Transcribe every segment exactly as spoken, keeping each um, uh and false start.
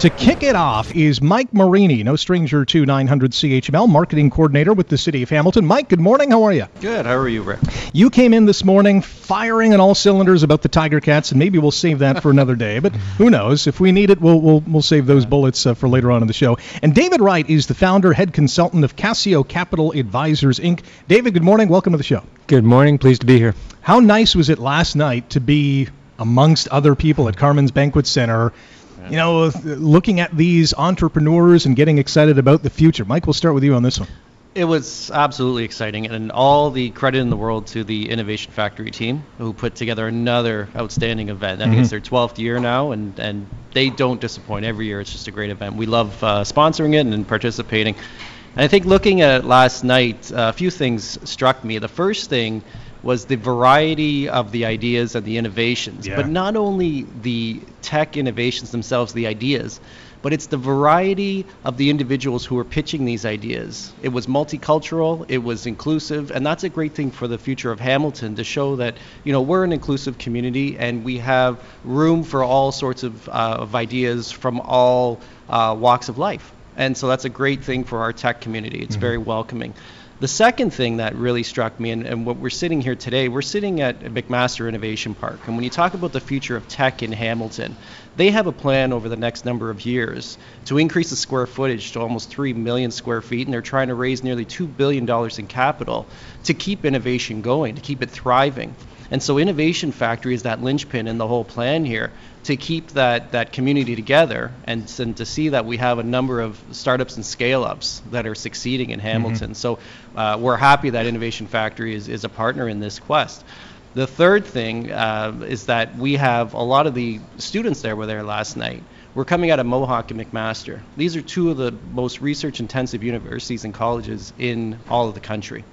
To kick it off is Mike Marini, no stranger to nine hundred C H M L, marketing coordinator with the City of Hamilton. Mike, good morning. How are you? Good. How are you, Rick? You came in this morning firing on all cylinders about the Tiger Cats, and maybe we'll save that for another day. But who knows? If we need it, we'll we'll, we'll save those bullets uh, for later on in the show. And David Wright is the founder, head consultant of Casio Capital Advisors, Incorporated. David, good morning. Welcome to the show. Good morning. Pleased to be here. How nice was it last night to be amongst other people at Carmen's Banquet Center, you know, looking at these entrepreneurs and getting excited about the future? Mike, we'll start with you on this one. It was absolutely exciting, and all the credit in the world to the Innovation Factory team, who put together another outstanding event. I mm-hmm. think it's their twelfth year now, and, and they don't disappoint. Every year, it's just a great event. We love uh, sponsoring it and participating. And I think looking at it last night, uh, a few things struck me. The first thing was the variety of the ideas and the innovations, yeah. but not only the tech innovations themselves, the ideas, but it's the variety of the individuals who are pitching these ideas. It was multicultural, it was inclusive, and that's a great thing for the future of Hamilton, to show that, you know, we're an inclusive community and we have room for all sorts of, uh, of ideas from all uh, walks of life. And so that's a great thing for our tech community. It's mm-hmm. very welcoming. The second thing that really struck me, and, and what we're sitting here today, we're sitting at McMaster Innovation Park. And when you talk about the future of tech in Hamilton, they have a plan over the next number of years to increase the square footage to almost three million square feet. And they're trying to raise nearly two billion dollars in capital to keep innovation going, to keep it thriving. And so Innovation Factory is that linchpin in the whole plan here, to keep that, that community together, and, and to see that we have a number of startups and scale-ups that are succeeding in Hamilton. Mm-hmm. So uh, we're happy that Innovation Factory is, is a partner in this quest. The third thing uh, is that we have a lot of the students there were there last night. We're coming out of Mohawk and McMaster. These are two of the most research-intensive universities and colleges in all of the country.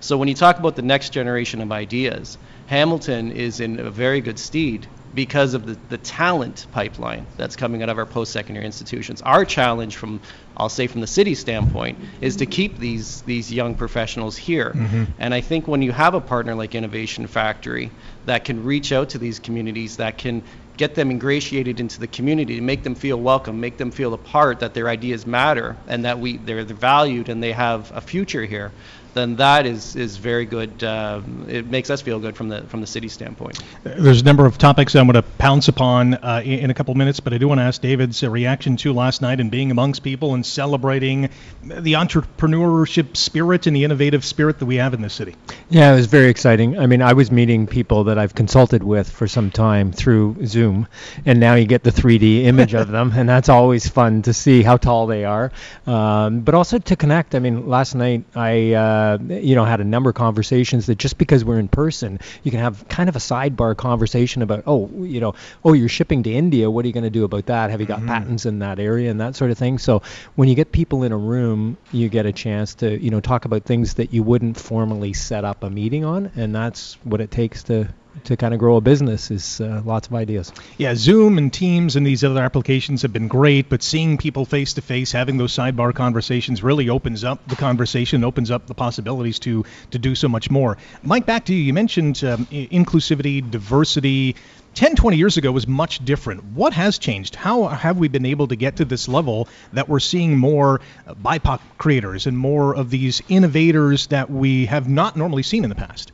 So when you talk about the next generation of ideas, Hamilton is in a very good stead because of the, the talent pipeline that's coming out of our post-secondary institutions. Our challenge from, I'll say from the city standpoint, is to keep these these young professionals here. Mm-hmm. And I think when you have a partner like Innovation Factory that can reach out to these communities, that can get them ingratiated into the community, make them feel welcome, make them feel a part, that their ideas matter and that we they're valued and they have a future here, then that is, is very good. Uh, it makes us feel good from the from the city standpoint. There's a number of topics I'm going to pounce upon uh, in, in a couple minutes, but I do want to ask David's reaction to last night and being amongst people and celebrating the entrepreneurship spirit and the innovative spirit that we have in this city. Yeah, it was very exciting. I mean, I was meeting people that I've consulted with for some time through Zoom, and now you get the three D image of them, and that's always fun to see how tall they are, um, but also to connect. I mean, last night I... Uh, Uh, you know, had a number of conversations that just because we're in person, you can have kind of a sidebar conversation about, oh, you know, oh, you're shipping to India. What are you going to do about that? Have you got mm-hmm. patents in that area and that sort of thing? So when you get people in a room, you get a chance to, you know, talk about things that you wouldn't formally set up a meeting on. And that's what it takes to to kind of grow a business, is uh, lots of ideas. Yeah, Zoom and Teams and these other applications have been great, but seeing people face-to-face, having those sidebar conversations really opens up the conversation, opens up the possibilities to to do so much more. Mike, back to you. You mentioned um, inclusivity, diversity. ten, twenty years ago was much different. What has changed? How have we been able to get to this level that we're seeing more B I P O C creators and more of these innovators that we have not normally seen in the past?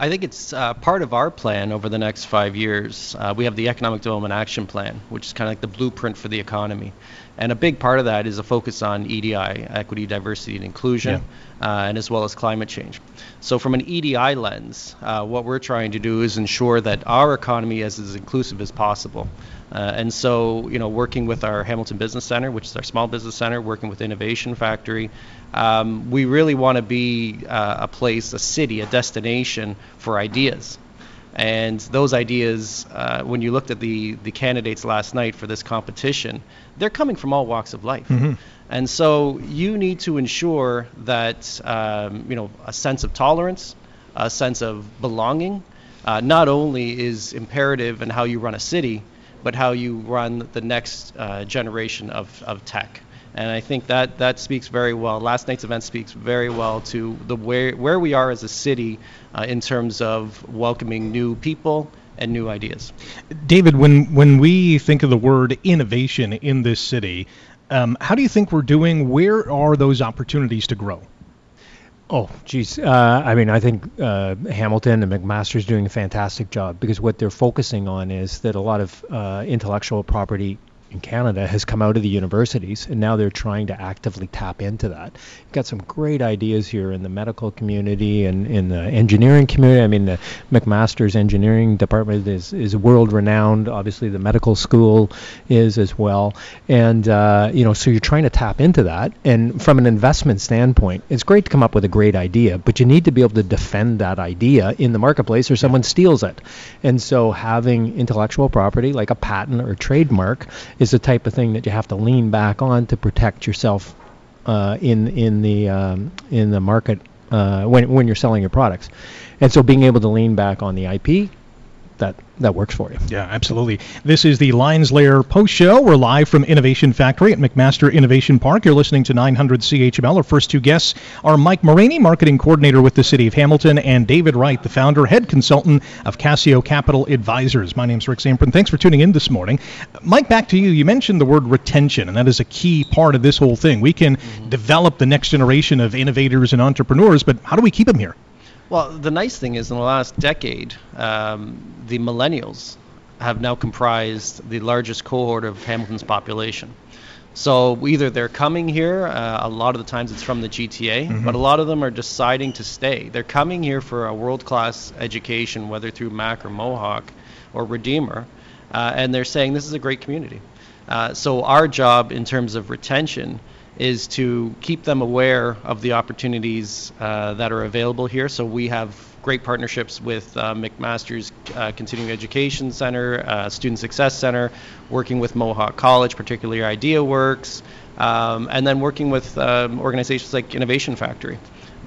I think it's uh, part of our plan over the next five years. Uh, we have the Economic Development Action Plan, which is kind of like the blueprint for the economy. And a big part of that is a focus on E D I, equity, diversity, and inclusion, yeah. uh, and as well as climate change. So from an E D I lens, uh, what we're trying to do is ensure that our economy is as inclusive as possible. Uh, and so, you know, working with our Hamilton Business Center, which is our small business center, working with Innovation Factory, um, we really want to be uh, a place, a city, a destination for ideas. And those ideas, uh, when you looked at the, the candidates last night for this competition, they're coming from all walks of life. Mm-hmm. And so you need to ensure that, um, you know, a sense of tolerance, a sense of belonging, uh, not only is imperative in how you run a city, but how you run the next uh, generation of, of tech. And I think that, that speaks very well. Last night's event speaks very well to the where, where we are as a city uh, in terms of welcoming new people, and new ideas. David, when, when we think of the word innovation in this city, um, how do you think we're doing? Where are those opportunities to grow? Oh, geez. Uh, I mean, I think uh, Hamilton and McMaster is doing a fantastic job, because what they're focusing on is that a lot of uh, intellectual property in Canada has come out of the universities, and now they're trying to actively tap into that. You've got some great ideas here in the medical community and in the engineering community. I mean, the McMaster's engineering department is, is world-renowned. Obviously, the medical school is as well. And, uh, you know, so you're trying to tap into that. And from an investment standpoint, it's great to come up with a great idea, but you need to be able to defend that idea in the marketplace or someone steals it. And so having intellectual property, like a patent or trademark, is the type of thing that you have to lean back on to protect yourself uh, in in the um, in the market uh, when when you're selling your products, and so being able to lean back on the I P, that that works for you. Yeah, absolutely. This is the Lions Lair post show. We're live from Innovation Factory at McMaster Innovation Park. You're listening to nine hundred C H M L. Our first two guests are Mike Marini, marketing coordinator with the City of Hamilton, and David Wright, the founder, head consultant of Casio Capital Advisors. My name's Rick Samprin. Thanks for tuning in this morning. Mike, back to you. You mentioned the word retention, and that is a key part of this whole thing. We can mm-hmm. develop the next generation of innovators and entrepreneurs, but how do we keep them here? Well, the nice thing is in the last decade, um, the millennials have now comprised the largest cohort of Hamilton's population. So either they're coming here, uh, a lot of the times it's from the G T A, mm-hmm. but a lot of them are deciding to stay. They're coming here for a world-class education, whether through Mac or Mohawk or Redeemer, uh, and they're saying this is a great community. Uh, so our job in terms of retention is to keep them aware of the opportunities uh, that are available here. So we have great partnerships with uh, McMaster's uh, Continuing Education Center, uh, Student Success Center, working with Mohawk College, particularly IdeaWorks, um, and then working with um, organizations like Innovation Factory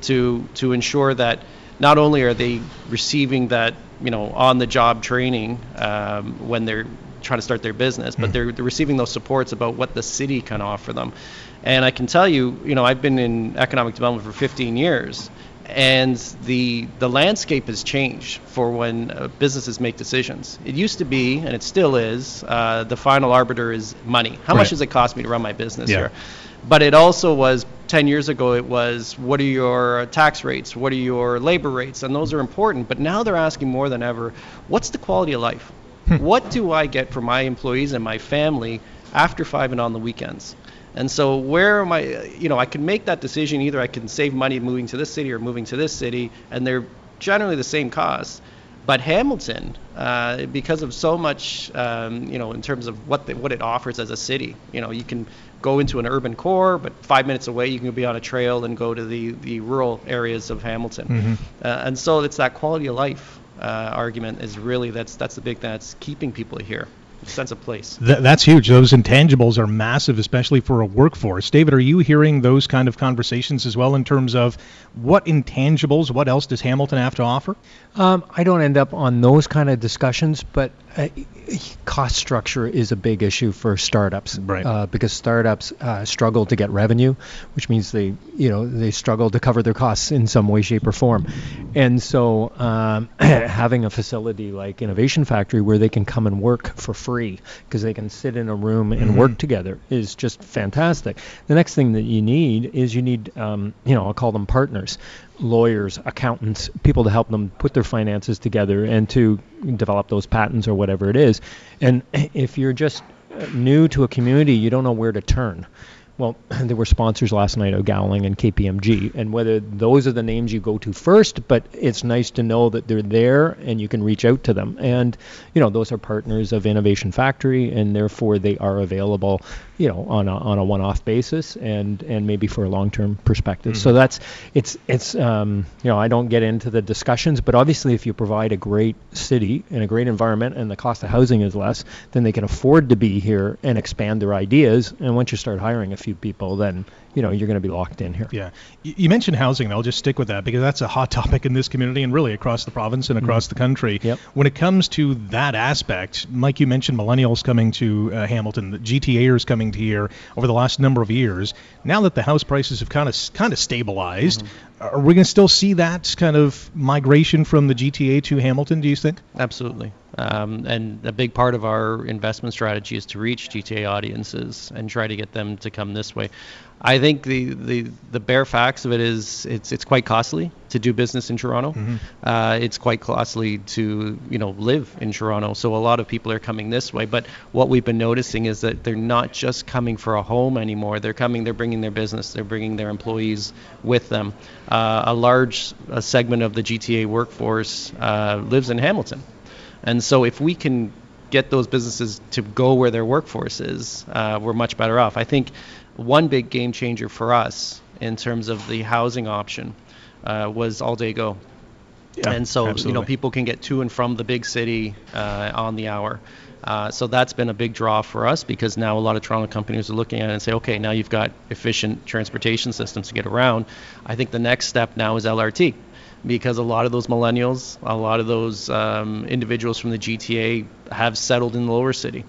to to ensure that not only are they receiving that, you know, on-the-job training um, when they're trying to start their business, but they're, they're receiving those supports about what the city can offer them. And I can tell you, you know, I've been in economic development for fifteen years, and the the landscape has changed for when uh, businesses make decisions. It used to be, and it still is, uh, the final arbiter is money. How right. much does it cost me to run my business yeah. here? But it also was, ten years ago, it was, what are your tax rates? What are your labor rates? And those are important, but now they're asking more than ever, what's the quality of life? What do I get for my employees and my family after five and on the weekends? And so where am I, you know, I can make that decision. Either I can save money moving to this city or moving to this city, and they're generally the same costs. But Hamilton, uh, because of so much, um, you know, in terms of what the, what it offers as a city, you know, you can go into an urban core, but five minutes away you can be on a trail and go to the, the rural areas of Hamilton. Mm-hmm. Uh, and so it's that quality of life uh, argument is really, that's, that's the big thing that's keeping people here. Sense of place. Th- that's huge. Those intangibles are massive, especially for a workforce. David, are you hearing those kind of conversations as well in terms of what intangibles, what else does Hamilton have to offer? Um, I don't end up on those kind of discussions, but uh, cost structure is a big issue for startups, right. uh, because startups uh, struggle to get revenue, which means they, you know, they struggle to cover their costs in some way, shape, or form. And so um, having a facility like Innovation Factory where they can come and work for free, because they can sit in a room and mm-hmm. work together is just fantastic. The next thing that you need is you need, um, you know, I'll call them partners, lawyers, accountants, people to help them put their finances together and to develop those patents or whatever it is. And if you're just new to a community, you don't know where to turn. Well, there were sponsors last night of Gowling and K P M G, and whether those are the names you go to first, but it's nice to know that they're there and you can reach out to them. And, you know, those are partners of Innovation Factory, and therefore they are available, you know, on a, on a one-off basis and, and maybe for a long-term perspective. Mm-hmm. So that's, it's, it's um, you know, I don't get into the discussions, but obviously if you provide a great city and a great environment and the cost of housing is less, then they can afford to be here and expand their ideas. And once you start hiring a few people, then you know you're going to be locked in here. Yeah, you mentioned housing, and I'll just stick with that because that's a hot topic in this community and really across the province and across mm-hmm. the country. Yep. When it comes to that aspect, Mike, you mentioned millennials coming to uh, Hamilton, the GTAers coming to here over the last number of years. Now that the house prices have kind of kind of stabilized, mm-hmm. Are we going to still see that kind of migration from the G T A to Hamilton, do you think? Absolutely. Um, and a big part of our investment strategy is to reach G T A audiences and try to get them to come this way. I think the, the, the bare facts of it is it's it's quite costly to do business in Toronto. Mm-hmm. Uh, it's quite costly to, you know, live in Toronto. So a lot of people are coming this way. But what we've been noticing is that they're not just coming for a home anymore. They're coming, they're bringing their business, they're bringing their employees with them. Uh, a large a segment of the G T A workforce uh, lives in Hamilton. And so if we can get those businesses to go where their workforce is, uh, we're much better off. I think one big game changer for us in terms of the housing option uh, was all day go. Yeah, and so, absolutely. You know, people can get to and from the big city uh, on the hour. Uh, so that's been a big draw for us, because now a lot of Toronto companies are looking at it and say, okay, now you've got efficient transportation systems to get around. I think the next step now is L R T. Because a lot of those millennials, a lot of those um, individuals from the G T A have settled in the lower city.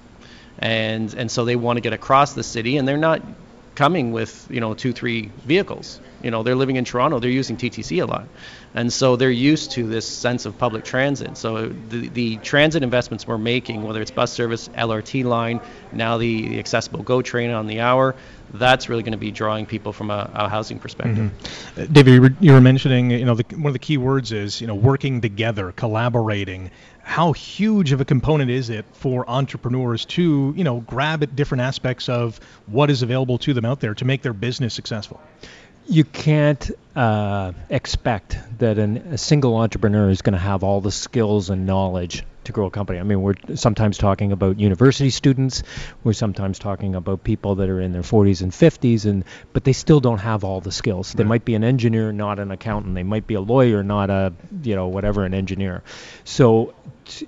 And and so they want to get across the city, and they're not coming with, you know, two, three vehicles. You know, they're living in Toronto, they're using T T C a lot. And so they're used to this sense of public transit. So the, the transit investments we're making, whether it's bus service, L R T line, now the, the accessible GO train on the hour, that's really going to be drawing people from a, a housing perspective. Mm-hmm. Uh, David, you were, you were mentioning, you know, the, one of the key words is, you know, working together, collaborating. How huge of a component is it for entrepreneurs to, you know, grab at different aspects of what is available to them out there to make their business successful? You can't uh, expect that an, a single entrepreneur is going to have all the skills and knowledge to grow a company. I mean, we're sometimes talking about university students. We're sometimes talking about people that are in their forties and fifties, and but they still don't have all the skills. They might be an engineer, not an accountant. They might be a lawyer, not a, you know, whatever, an engineer. So t-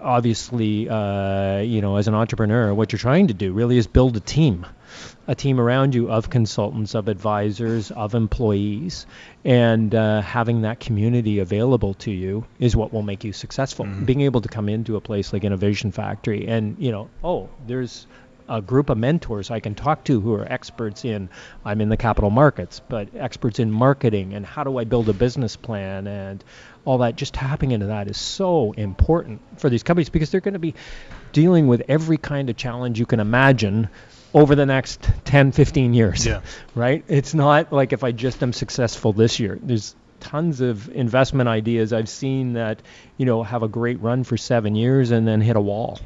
obviously, uh, you know, as an entrepreneur, what you're trying to do really is build a team. a team around you of consultants, of advisors, of employees, and uh, having that community available to you is what will make you successful. Mm-hmm. Being able to come into a place like Innovation Factory and, you know, oh, there's a group of mentors I can talk to who are experts in, I'm in the capital markets, but experts in marketing and how do I build a business plan and all that. Just tapping into that is so important for these companies, because they're going to be dealing with every kind of challenge you can imagine over the next ten, fifteen years, yeah. Right? It's not like if I just am successful this year. There's tons of investment ideas I've seen that, you know, have a great run for seven years and then hit a wall.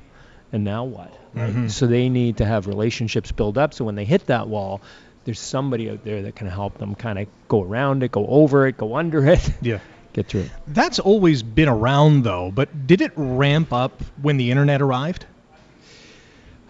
And now what? Right? Mm-hmm. So they need to have relationships build up. So when they hit that wall, there's somebody out there that can help them kind of go around it, go over it, go under it. Yeah. Get through it. That's always been around, though. But did it ramp up when the internet arrived?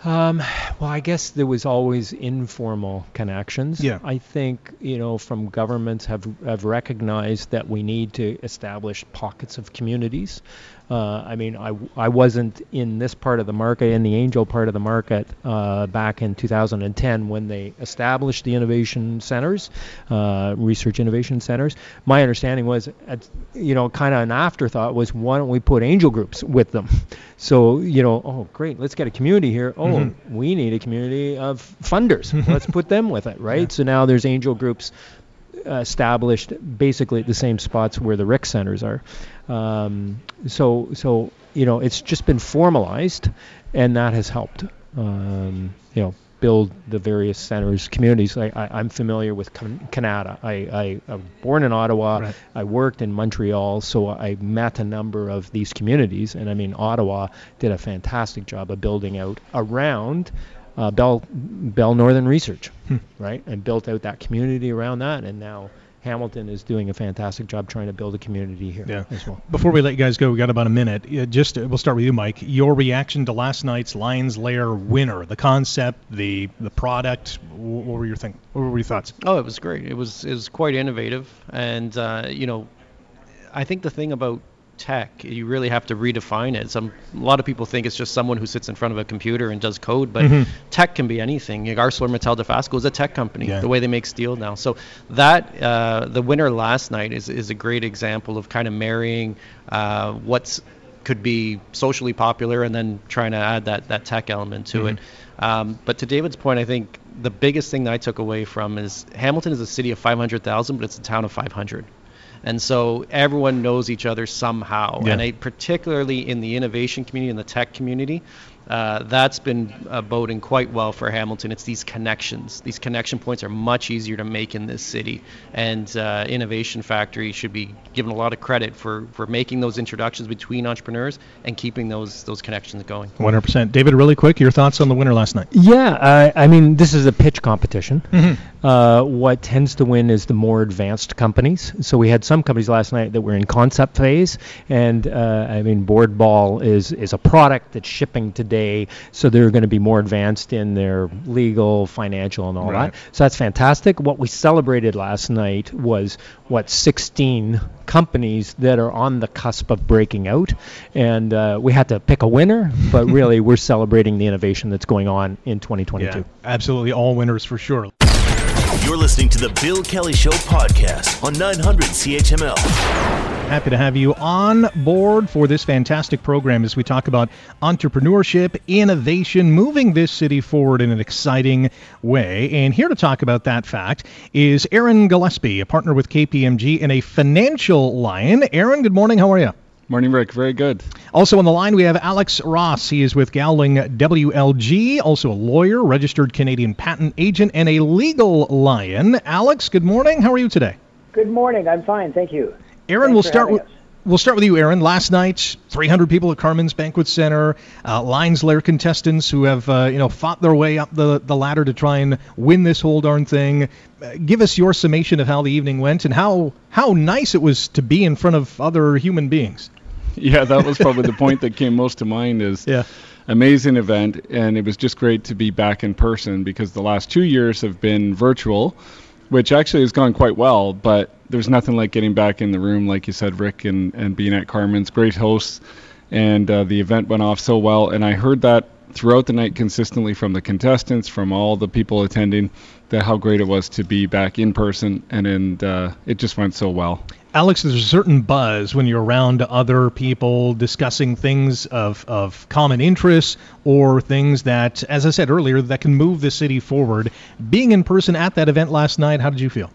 Um, well, I guess there was always informal connections. Yeah. I think, you know, from governments have, have recognized that we need to establish pockets of communities. Uh, I mean, I, I wasn't in this part of the market, in the angel part of the market, uh, back in two thousand ten when they established the innovation centers, uh, research innovation centers. My understanding was, at, you know, kind of an afterthought was, why don't we put angel groups with them? So, you know, oh, great, let's get a community here. Oh, mm-hmm. We need a community of funders. Let's put them with it, right? Yeah. So now there's angel groups established basically at the same spots where the Rick centers are. Um, so, so you know, it's just been formalized, and that has helped, um, you know, build the various centers, communities. I, I, I'm familiar with Can- Canada. I, I, I was born in Ottawa. Right. I worked in Montreal, so I met a number of these communities. And, I mean, Ottawa did a fantastic job of building out around Uh, Bell Bell Northern Research, hmm. right? And built out that community around that. And now Hamilton is doing a fantastic job trying to build a community here yeah. as well. Before we let you guys go, we got about a minute. Uh, just uh, we'll start with you, Mike. Your reaction to last night's Lions Lair winner, the concept, the the product. What were your think? What were your thoughts? Oh, it was great. It was it was quite innovative, and uh, you know, I think the thing about tech, you really have to redefine it. Some a lot of people think it's just someone who sits in front of a computer and does code, but mm-hmm. tech can be anything. Like ArcelorMittal Dofasco is a tech company. Yeah. The way they make steel now. So that uh, the winner last night is is a great example of kind of marrying uh, what's could be socially popular and then trying to add that that tech element to mm-hmm. it. Um, but to David's point, I think the biggest thing that I took away from is Hamilton is a city of five hundred thousand, but it's a town of five hundred. And so everyone knows each other somehow. Yeah. And I, particularly in the innovation community and the tech community, uh, that's been uh, boding quite well for Hamilton. It's these connections. These connection points are much easier to make in this city. And uh, Innovation Factory should be given a lot of credit for, for making those introductions between entrepreneurs and keeping those those connections going. one hundred percent. David, really quick, your thoughts on the winner last night? Yeah, uh, I mean, this is a pitch competition. Mm-hmm. Uh, what tends to win is the more advanced companies. So we had some companies last night that were in concept phase. And, uh, I mean, Board Ball is, is a product that's shipping today. Day, so they're going to be more advanced in their legal, financial, and all right. that. So that's fantastic. What we celebrated last night was, what, sixteen companies that are on the cusp of breaking out. And uh, we had to pick a winner, but really we're celebrating the innovation that's going on in twenty twenty-two. Yeah, absolutely. All winners for sure. You're listening to the Bill Kelly Show podcast on nine hundred C H M L. Happy to have you on board for this fantastic program as we talk about entrepreneurship, innovation, moving this city forward in an exciting way. And here to talk about that fact is Aaron Gillespie, a partner with K P M G and a financial lion. Aaron, good morning. How are you? Morning, Rick. Very good. Also on the line, we have Alex Ross. He is with Gowling W L G, also a lawyer, registered Canadian patent agent, and a legal lion. Alex, good morning. How are you today? Good morning. I'm fine. Thank you. Aaron, we'll start, with, we'll start with you, Aaron. Last night, three hundred people at Carmen's Banquet Center, uh, Lions Lair contestants who have uh, you know, fought their way up the, the ladder to try and win this whole darn thing. Uh, give us your summation of how the evening went and how, how nice it was to be in front of other human beings. Yeah, that was probably the point that came most to mind is yeah. amazing event, and it was just great to be back in person because the last two years have been virtual, which actually has gone quite well, but there's nothing like getting back in the room, like you said, Rick, and, and being at Carmen's. Great hosts, and uh, the event went off so well, and I heard that throughout the night consistently from the contestants, from all the people attending, that how great it was to be back in person, and, and uh, it just went so well. Alex, there's a certain buzz when you're around other people discussing things of, of common interest or things that, as I said earlier, that can move the city forward. Being in person at that event last night, how did you feel?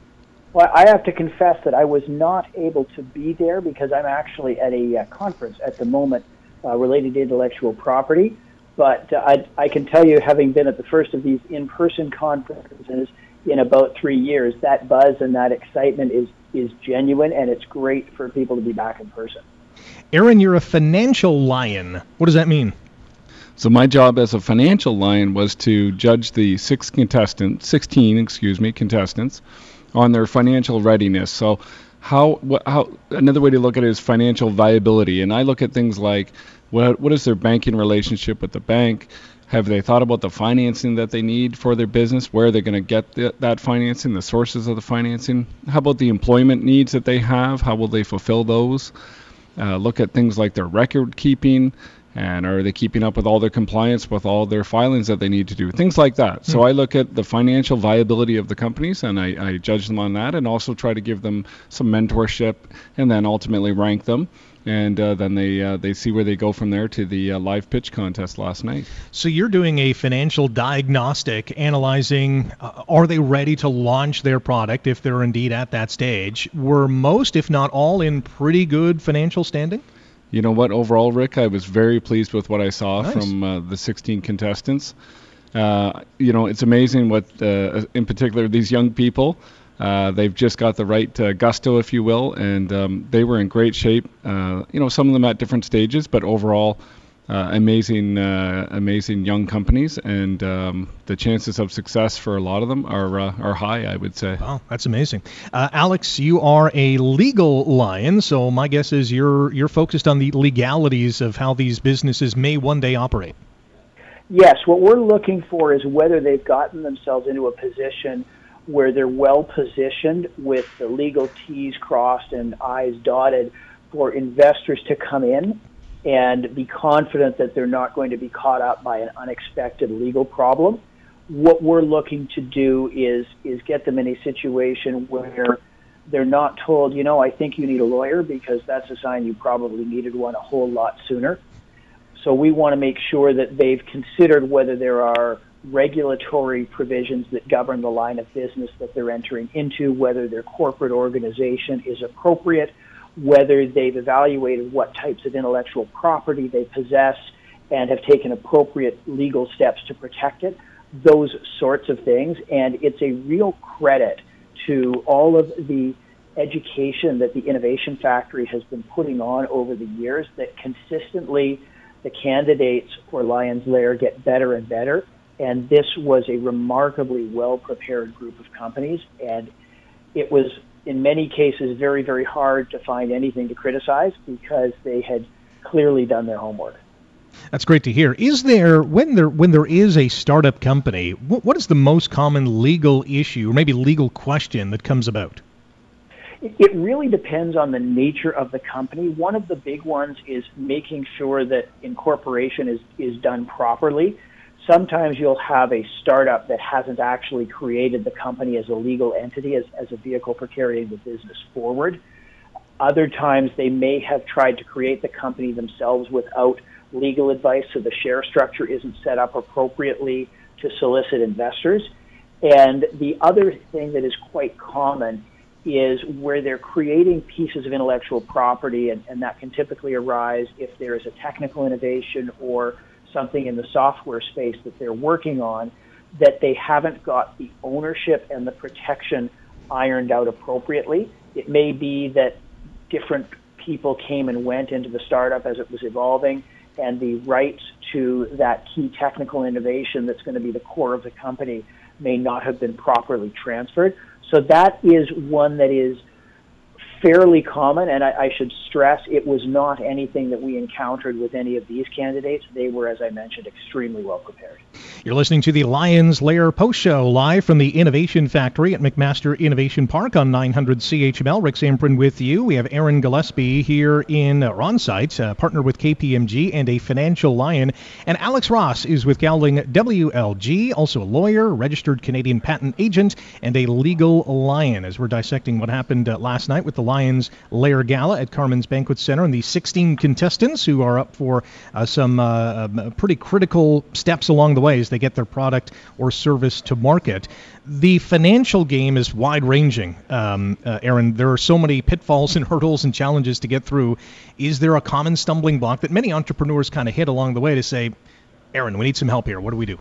Well, I have to confess that I was not able to be there because I'm actually at a uh, conference at the moment uh, related to intellectual property. But uh, I, I can tell you, having been at the first of these in-person conferences in about three years, that buzz and that excitement is is genuine, and it's great for people to be back in person. Aaron, you're a financial lion. What does that mean? So my job as a financial lion was to judge the six contestants, sixteen, excuse me, contestants on their financial readiness. So how, wh- how another way to look at it is financial viability, and I look at things like what what is their banking relationship with the bank? Have they thought about the financing that they need for their business? Where are they going to get the, that financing, the sources of the financing? How about the employment needs that they have? How will they fulfill those? Uh, look at things like their record keeping, and are they keeping up with all their compliance with all their filings that they need to do? Things like that. So mm-hmm. I look at the financial viability of the companies, and I, I judge them on that, and also try to give them some mentorship and then ultimately rank them. And uh, then they uh, they see where they go from there to the uh, live pitch contest last night. So you're doing a financial diagnostic, analyzing uh, are they ready to launch their product if they're indeed at that stage? Were most, if not all, in pretty good financial standing? You know what? Overall, Rick, I was very pleased with what I saw nice. from uh, the sixteen contestants. Uh, you know, it's amazing what, uh, in particular, these young people. Uh, they've just got the right uh, gusto, if you will, and um, they were in great shape. Uh, you know, some of them at different stages, but overall, uh, amazing, uh, amazing young companies, and um, the chances of success for a lot of them are uh, are high, I would say. Wow, that's amazing. Uh, Alex, you are a legal lion, so my guess is you're you're focused on the legalities of how these businesses may one day operate. Yes, what we're looking for is whether they've gotten themselves into a position where they're well positioned with the legal T's crossed and I's dotted for investors to come in and be confident that they're not going to be caught up by an unexpected legal problem. What we're looking to do is is get them in a situation where they're not told, you know, I think you need a lawyer, because that's a sign you probably needed one a whole lot sooner. So we want to make sure that they've considered whether there are regulatory provisions that govern the line of business that they're entering into, whether their corporate organization is appropriate, whether they've evaluated what types of intellectual property they possess and have taken appropriate legal steps to protect it, those sorts of things. And it's a real credit to all of the education that the Innovation Factory has been putting on over the years that consistently the candidates for Lions Lair get better and better. And this was a remarkably well-prepared group of companies. And it was, in many cases, very, very hard to find anything to criticize because they had clearly done their homework. That's great to hear. Is there, when there when there is a startup company, what, what is the most common legal issue or maybe legal question that comes about? It, it really depends on the nature of the company. One of the big ones is making sure that incorporation is, is done properly. Sometimes you'll have a startup that hasn't actually created the company as a legal entity, as, as a vehicle for carrying the business forward. Other times they may have tried to create the company themselves without legal advice, so the share structure isn't set up appropriately to solicit investors. And the other thing that is quite common is where they're creating pieces of intellectual property, and, and that can typically arise if there is a technical innovation or something in the software space that they're working on, that they haven't got the ownership and the protection ironed out appropriately. It may be that different people came and went into the startup as it was evolving, and the rights to that key technical innovation that's going to be the core of the company may not have been properly transferred. So that is one that is fairly common, and I, I should stress it was not anything that we encountered with any of these candidates. They were, as I mentioned, extremely well prepared. You're listening to the Lions Lair Post Show, live from the Innovation Factory at McMaster Innovation Park on nine hundred C H M L. Rick Samprin with you. We have Aaron Gillespie here in uh, Onsite, a partner with K P M G and a financial lion. And Alex Ross is with Gowling W L G, also a lawyer, registered Canadian patent agent, and a legal lion, as we're dissecting what happened uh, last night with the Lions Lair Gala at Carmen's Banquet Center and the sixteen contestants who are up for uh, some uh, um, pretty critical steps along the way as they get their product or service to market. The financial game is wide-ranging, um, uh, Aaron. There are so many pitfalls and hurdles and challenges to get through. Is there a common stumbling block that many entrepreneurs kind of hit along the way to say, Aaron, we need some help here. What do we do?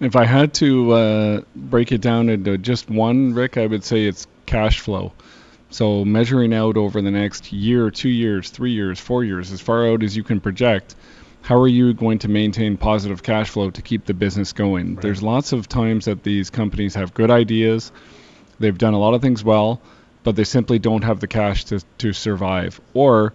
If I had to uh, break it down into just one, Rick, I would say it's cash flow. So measuring out over the next year, two years, three years, four years, as far out as you can project, how are you going to maintain positive cash flow to keep the business going? Right. There's lots of times that these companies have good ideas. They've done a lot of things well, but they simply don't have the cash to, to survive. Or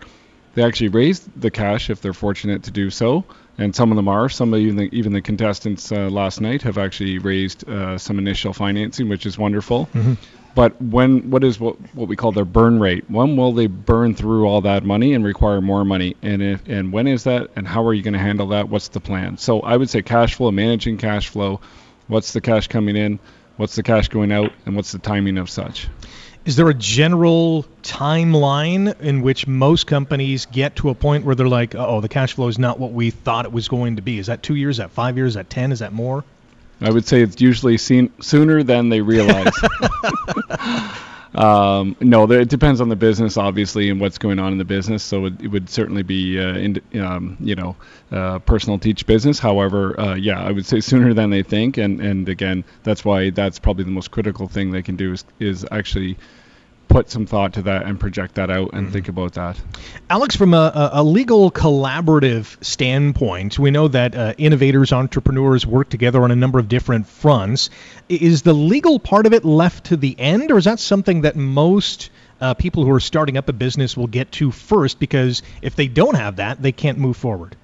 they actually raise the cash if they're fortunate to do so. And some of them are. Some of even the, even the contestants uh, last night have actually raised uh, some initial financing, which is wonderful. Mm-hmm. But when what is what, what we call their burn rate? When will they burn through all that money and require more money? And if, and when is that? And how are you going to handle that? What's the plan? So I would say cash flow, managing cash flow. What's the cash coming in? What's the cash going out? And what's the timing of such? Is there a general timeline in which most companies get to a point where they're like, oh, the cash flow is not what we thought it was going to be? Is that two years? Is that five years? Is that ten? Is that more? I would say it's usually seen sooner than they realize. um, no, it depends on the business, obviously, and what's going on in the business. So it, it would certainly be, uh, in, um, you know, uh, personal to each business. However, uh, yeah, I would say sooner than they think. And, and again, that's why that's probably the most critical thing they can do is, is actually put some thought to that and project that out and mm-hmm. think about that. Alex, from a, a legal collaborative standpoint, we know that uh, innovators, entrepreneurs work together on a number of different fronts. Is the legal part of it left to the end, or is that something that most uh, people who are starting up a business will get to first, because if they don't have that, they can't move forward?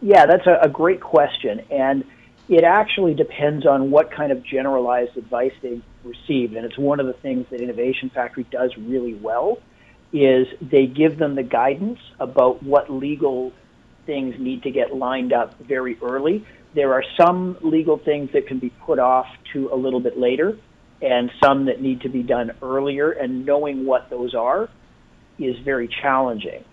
Yeah, that's a, a great question. And it actually depends on what kind of generalized advice they've received. And it's one of the things that Innovation Factory does really well is they give them the guidance about what legal things need to get lined up very early. There are some legal things that can be put off to a little bit later and some that need to be done earlier, and knowing what those are is very challenging.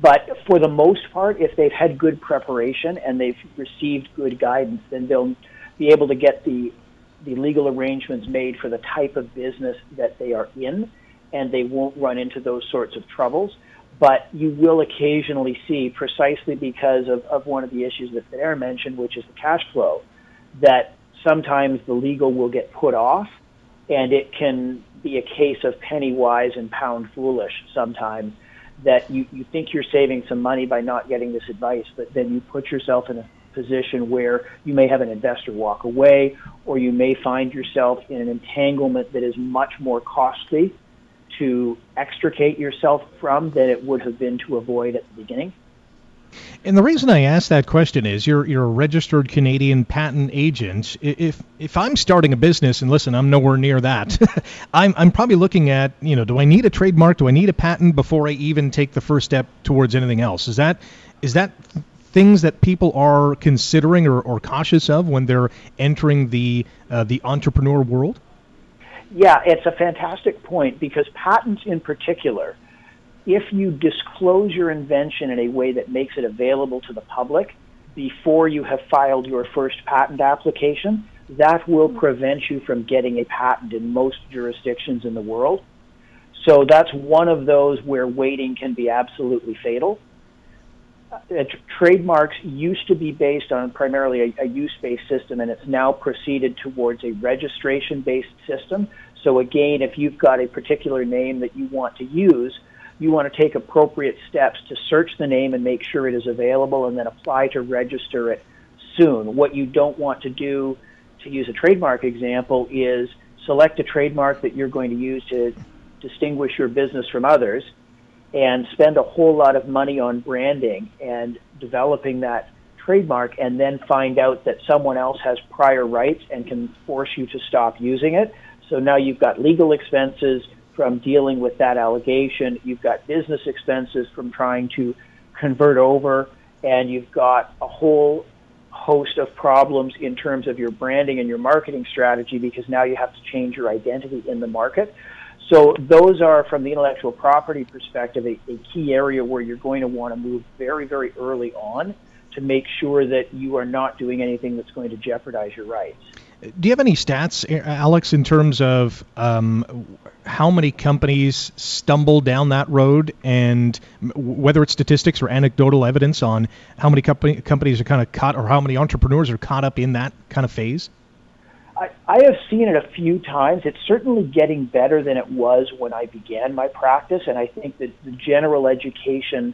But for the most part, if they've had good preparation and they've received good guidance, then they'll be able to get the the legal arrangements made for the type of business that they are in, and they won't run into those sorts of troubles. But you will occasionally see, precisely because of, of one of the issues that Aaron mentioned, which is the cash flow, that sometimes the legal will get put off, and it can be a case of penny wise and pound foolish sometimes, that you, you think you're saving some money by not getting this advice, but then you put yourself in a position where you may have an investor walk away, or you may find yourself in an entanglement that is much more costly to extricate yourself from than it would have been to avoid at the beginning. And the reason I ask that question is you're you're a registered Canadian patent agent. If if I'm starting a business, and listen, I'm nowhere near that, I'm I'm probably looking at, you know, do I need a trademark? Do I need a patent before I even take the first step towards anything else? Is that is that things that people are considering or, or cautious of when they're entering the uh, the entrepreneur world? Yeah, it's a fantastic point, because patents in particular, if you disclose your invention in a way that makes it available to the public before you have filed your first patent application, that will prevent you from getting a patent in most jurisdictions in the world. So that's one of those where waiting can be absolutely fatal. Uh, trademarks used to be based on primarily a, a use-based system, and it's now proceeded towards a registration-based system. So again, if you've got a particular name that you want to use, you want to take appropriate steps to search the name and make sure it is available, and then apply to register it soon. What you don't want to do, to use a trademark example, is select a trademark that you're going to use to distinguish your business from others and spend a whole lot of money on branding and developing that trademark, and then find out that someone else has prior rights and can force you to stop using it. So now you've got legal expenses from dealing with that allegation, you've got business expenses from trying to convert over, and you've got a whole host of problems in terms of your branding and your marketing strategy, because now you have to change your identity in the market. So those are, from the intellectual property perspective, a, a key area where you're going to want to move very, very early on to make sure that you are not doing anything that's going to jeopardize your rights. Do you have any stats, Alex, in terms of um, how many companies stumble down that road, and whether it's statistics or anecdotal evidence on how many company, companies are kind of caught, or how many entrepreneurs are caught up in that kind of phase? I, I have seen it a few times. It's certainly getting better than it was when I began my practice, and I think that the general education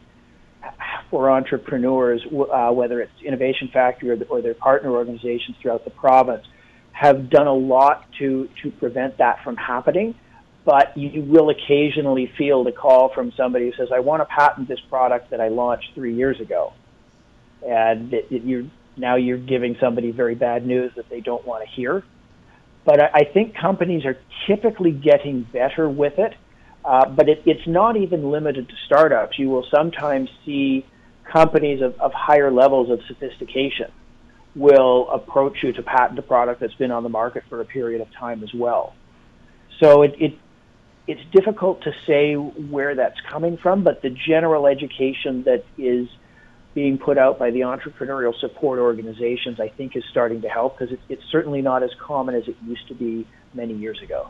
for entrepreneurs, uh, whether it's Innovation Factory or, the, or their partner organizations throughout the province, have done a lot to, to prevent that from happening. But you will occasionally field a call from somebody who says, I want to patent this product that I launched three years ago. And it, it, you're, now you're giving somebody very bad news that they don't want to hear. But I, I think companies are typically getting better with it. Uh, but it, it's not even limited to startups. You will sometimes see companies of, of higher levels of sophistication will approach you to patent a product that's been on the market for a period of time as well. So it, it it's difficult to say where that's coming from, but the general education that is being put out by the entrepreneurial support organizations, I think, is starting to help, because it, it's certainly not as common as it used to be many years ago.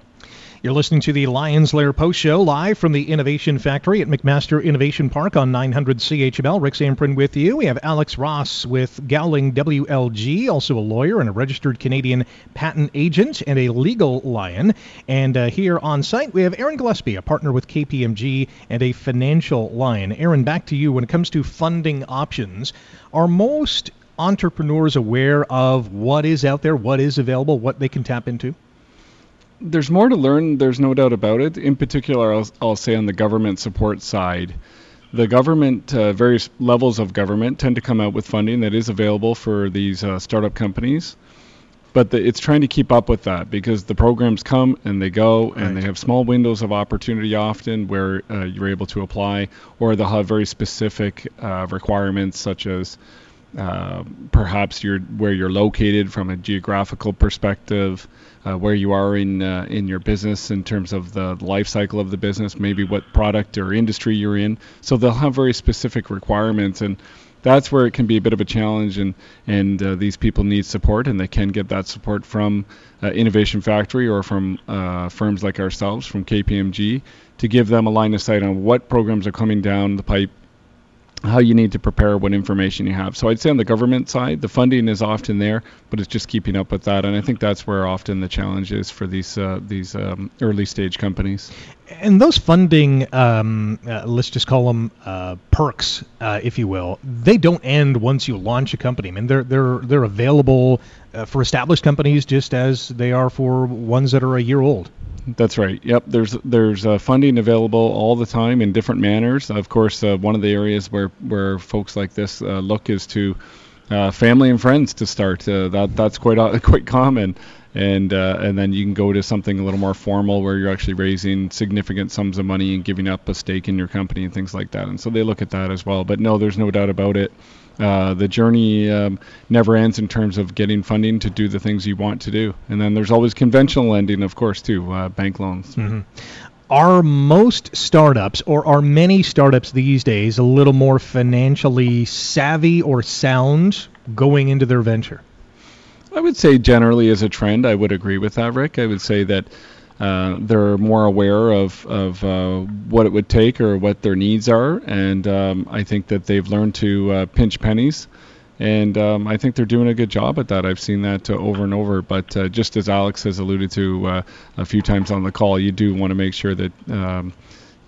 You're listening to the Lions Lair Post Show, live from the Innovation Factory at McMaster Innovation Park on nine hundred C H M L. Rick Samprin with you. We have Alex Ross with Gowling W L G, also a lawyer and a registered Canadian patent agent and a legal lion. And uh, here on site, we have Aaron Gillespie, a partner with K P M G and a financial lion. Aaron, back to you. When it comes to funding options, are most entrepreneurs aware of what is out there, what is available, what they can tap into? There's more to learn, there's no doubt about it. In particular, I'll, I'll say on the government support side, the government, uh, various levels of government, tend to come out with funding that is available for these uh, startup companies. But the, it's trying to keep up with that, because the programs come and they go, right, and they have small windows of opportunity often where uh, you're able to apply, or they'll have very specific uh, requirements, such as uh, perhaps your where you're located from a geographical perspective, uh, where you are in uh, in your business in terms of the life cycle of the business, maybe what product or industry you're in. So they'll have very specific requirements, and that's where it can be a bit of a challenge, and and uh, these people need support, and they can get that support from uh, Innovation Factory or from uh, firms like ourselves, from K P M G, to give them a line of sight on what programs are coming down the pipe, how you need to prepare, what information you have. So I'd say on the government side, the funding is often there, but it's just keeping up with that. And I think that's where often the challenge is for these uh, these um, early stage companies. And those funding, um, uh, let's just call them uh, perks, uh, if you will, they don't end once you launch a company. I mean, they're they're they're available uh, for established companies just as they are for ones that are a year old. That's right. Yep. There's there's uh, funding available all the time in different manners. Of course, uh, one of the areas where, where folks like this uh, look is to uh, family and friends to start. Uh, that that's quite uh, quite common, and uh, and then you can go to something a little more formal where you're actually raising significant sums of money and giving up a stake in your company and things like that. And so they look at that as well. But no, there's no doubt about it. Uh, the journey um, never ends in terms of getting funding to do the things you want to do. And then there's always conventional lending, of course, too, uh, bank loans. Mm-hmm. Are most startups, or are many startups these days, a little more financially savvy or sound going into their venture? I would say generally as a trend, I would agree with that, Rick. I would say that Uh, they're more aware of, of uh, what it would take or what their needs are. And um, I think that they've learned to uh, pinch pennies. And um, I think they're doing a good job at that. I've seen that uh, over and over. But uh, just as Alex has alluded to uh, a few times on the call, you do want to make sure that um,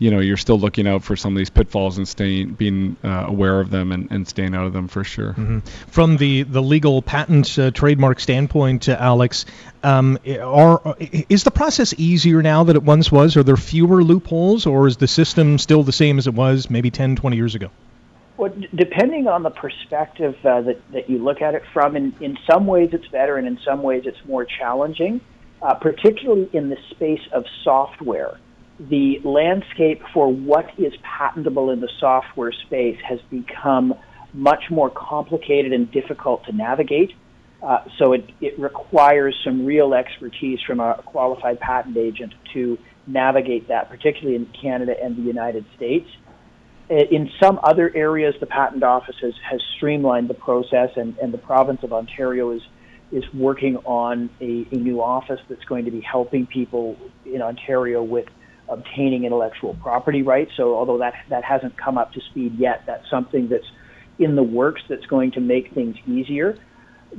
you know, you're still looking out for some of these pitfalls and staying, being uh, aware of them and, and staying out of them for sure. Mm-hmm. From the, the legal patent uh, trademark standpoint, uh, Alex, um, are, is the process easier now than it once was? Are there fewer loopholes, or is the system still the same as it was maybe ten, twenty years ago? Well, d- depending on the perspective uh, that, that you look at it from, in, in some ways it's better and in some ways it's more challenging, uh, particularly in the space of software. The landscape for what is patentable in the software space has become much more complicated and difficult to navigate. Uh, so it, it requires some real expertise from a qualified patent agent to navigate that, particularly in Canada and the United States. In some other areas, the Patent Office has, has streamlined the process, and, and the province of Ontario is is working on a, a new office that's going to be helping people in Ontario with obtaining intellectual property rights. So although that that hasn't come up to speed yet, that's something that's in the works that's going to make things easier.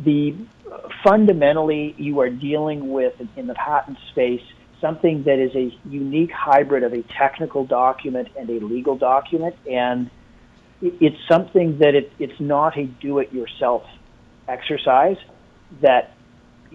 The uh, fundamentally, you are dealing with, in the patent space, something that is a unique hybrid of a technical document and a legal document, and it, it's something that it, it's not a do-it-yourself exercise that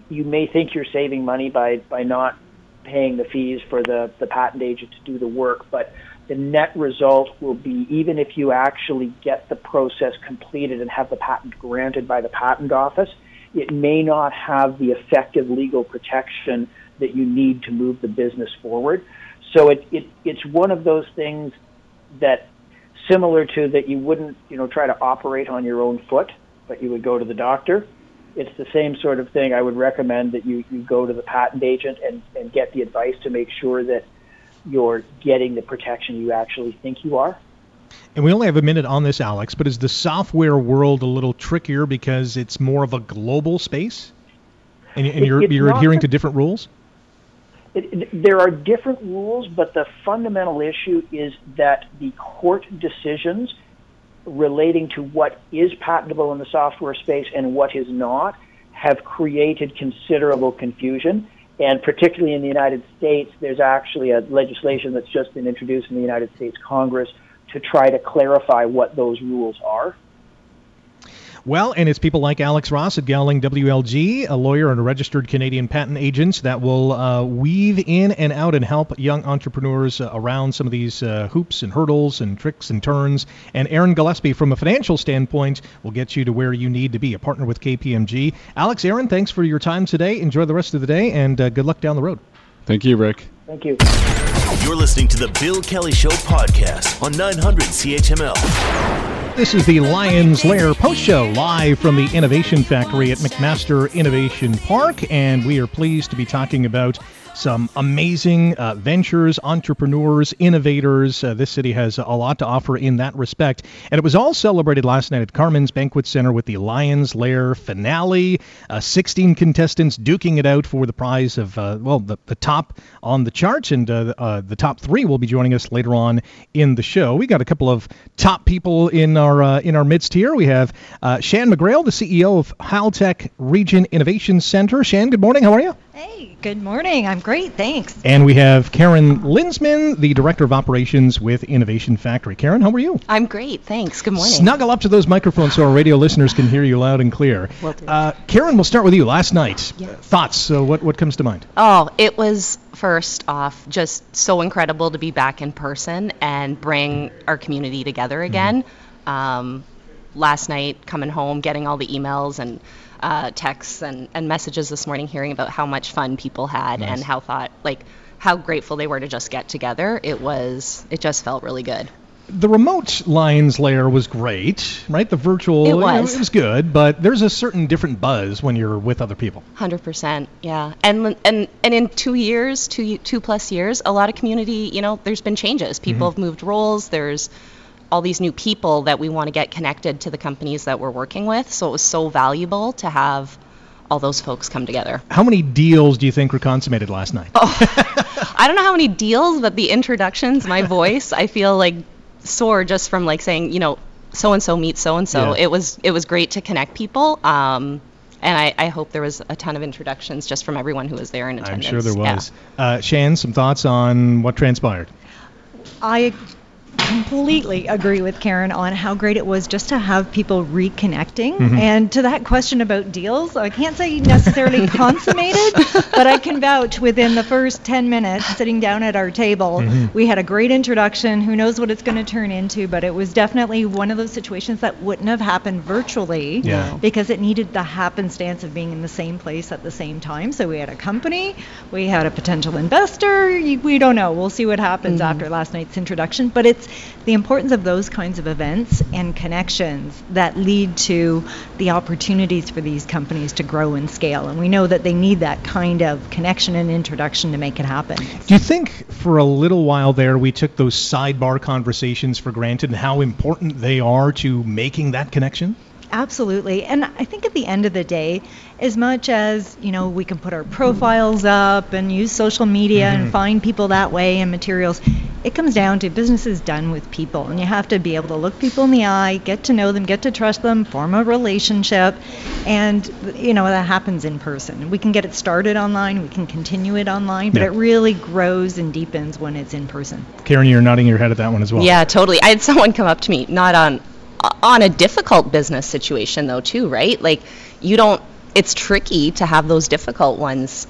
you may think you're saving money by, by not paying the fees for the, the patent agent to do the work, but the net result will be, even if you actually get the process completed and have the patent granted by the patent office, it may not have the effective legal protection that you need to move the business forward. So it, it it's one of those things that, similar to that you wouldn't, you know, try to operate on your own foot, but you would go to the doctor. It's the same sort of thing. I would recommend that you, you go to the patent agent and, and get the advice to make sure that you're getting the protection you actually think you are. And we only have a minute on this, Alex, but is the software world a little trickier because it's more of a global space? And, and it, you're, you're adhering a, to different rules? It, it, there are different rules, but the fundamental issue is that the court decisions relating to what is patentable in the software space and what is not have created considerable confusion. And particularly in the United States, there's actually a legislation that's just been introduced in the United States Congress to try to clarify what those rules are. Well, and it's people like Alex Ross at Gowling W L G, a lawyer and a registered Canadian patent agent, that will uh, weave in and out and help young entrepreneurs uh, around some of these uh, hoops and hurdles and tricks and turns. And Aaron Gillespie, from a financial standpoint, will get you to where you need to be, a partner with K P M G. Alex, Aaron, thanks for your time today. Enjoy the rest of the day, and uh, good luck down the road. Thank you, Rick. Thank you. You're listening to the Bill Kelly Show podcast on nine hundred C H M L. This is the Lions Lair post show live from the Innovation Factory at McMaster Innovation Park, and we are pleased to be talking about some amazing uh, ventures, entrepreneurs, innovators. Uh, this city has a lot to offer in that respect. And it was all celebrated last night at Carmen's Banquet Center with the Lions Lair finale. Uh, sixteen contestants duking it out for the prize of, uh, well, the, the top on the charts. And uh, uh, the top three will be joining us later on in the show. We got a couple of top people in our uh, in our midst here. We have uh, Shan McGrail, the C E O of Haltech Region Innovation Center. Shan, good morning. How are you? Hey, good morning. I'm great, thanks. And we have Karen Linsman, the Director of Operations with Innovation Factory. Karen, how are you? I'm great, thanks. Good morning. Snuggle up to those microphones so our radio listeners can hear you loud and clear. Well, uh, Karen, we'll start with you. Last night, yes. Thoughts? So what, what comes to mind? Oh, it was, first off, just so incredible to be back in person and bring our community together again. Mm-hmm. Um, last night, coming home, getting all the emails and Uh, texts and, and messages this morning, hearing about how much fun people had. Nice. And how thought like how grateful they were to just get together. It was it just felt really good. The remote Lions Lair was great, right? The virtual it was. You know, it was good, but there's a certain different buzz when you're with other people. one hundred percent, yeah. And and and in two years, two two plus years, a lot of community. You know, there's been changes. People mm-hmm. have moved roles. There's all these new people that we want to get connected to the companies that we're working with. So it was so valuable to have all those folks come together. How many deals do you think were consummated last night? Oh, I don't know how many deals, but the introductions, my voice, I feel like sore just from like saying, you know, so-and-so meets so-and-so. Yeah. It was it was great to connect people. Um, and I, I hope there was a ton of introductions just from everyone who was there in attendance. I'm sure there was. Yeah. Uh, Shan, some thoughts on what transpired? I... completely agree with Karen on how great it was just to have people reconnecting. Mm-hmm. And to that question about deals, I can't say necessarily consummated, but I can vouch within the first ten minutes sitting down at our table, mm-hmm. we had a great introduction. Who knows what it's going to turn into, but it was definitely one of those situations that wouldn't have happened virtually yeah. because it needed the happenstance of being in the same place at the same time. So we had a company, we had a potential investor. We don't know. We'll see what happens mm-hmm. after last night's introduction, but it's the importance of those kinds of events and connections that lead to the opportunities for these companies to grow and scale. And we know that they need that kind of connection and introduction to make it happen. Do you think for a little while there we took those sidebar conversations for granted and how important they are to making that connection? Absolutely. And I think at the end of the day, as much as, you know, we can put our profiles up and use social media mm-hmm. and find people that way and materials, it comes down to business is done with people. And you have to be able to look people in the eye, get to know them, get to trust them, form a relationship. And, you know, that happens in person. We can get it started online. We can continue it online. But yeah. it really grows and deepens when it's in person. Karen, you're nodding your head at that one as well. Yeah, totally. I had someone come up to me, not on... on a difficult business situation though too, right? Like you don't, it's tricky to have those difficult ones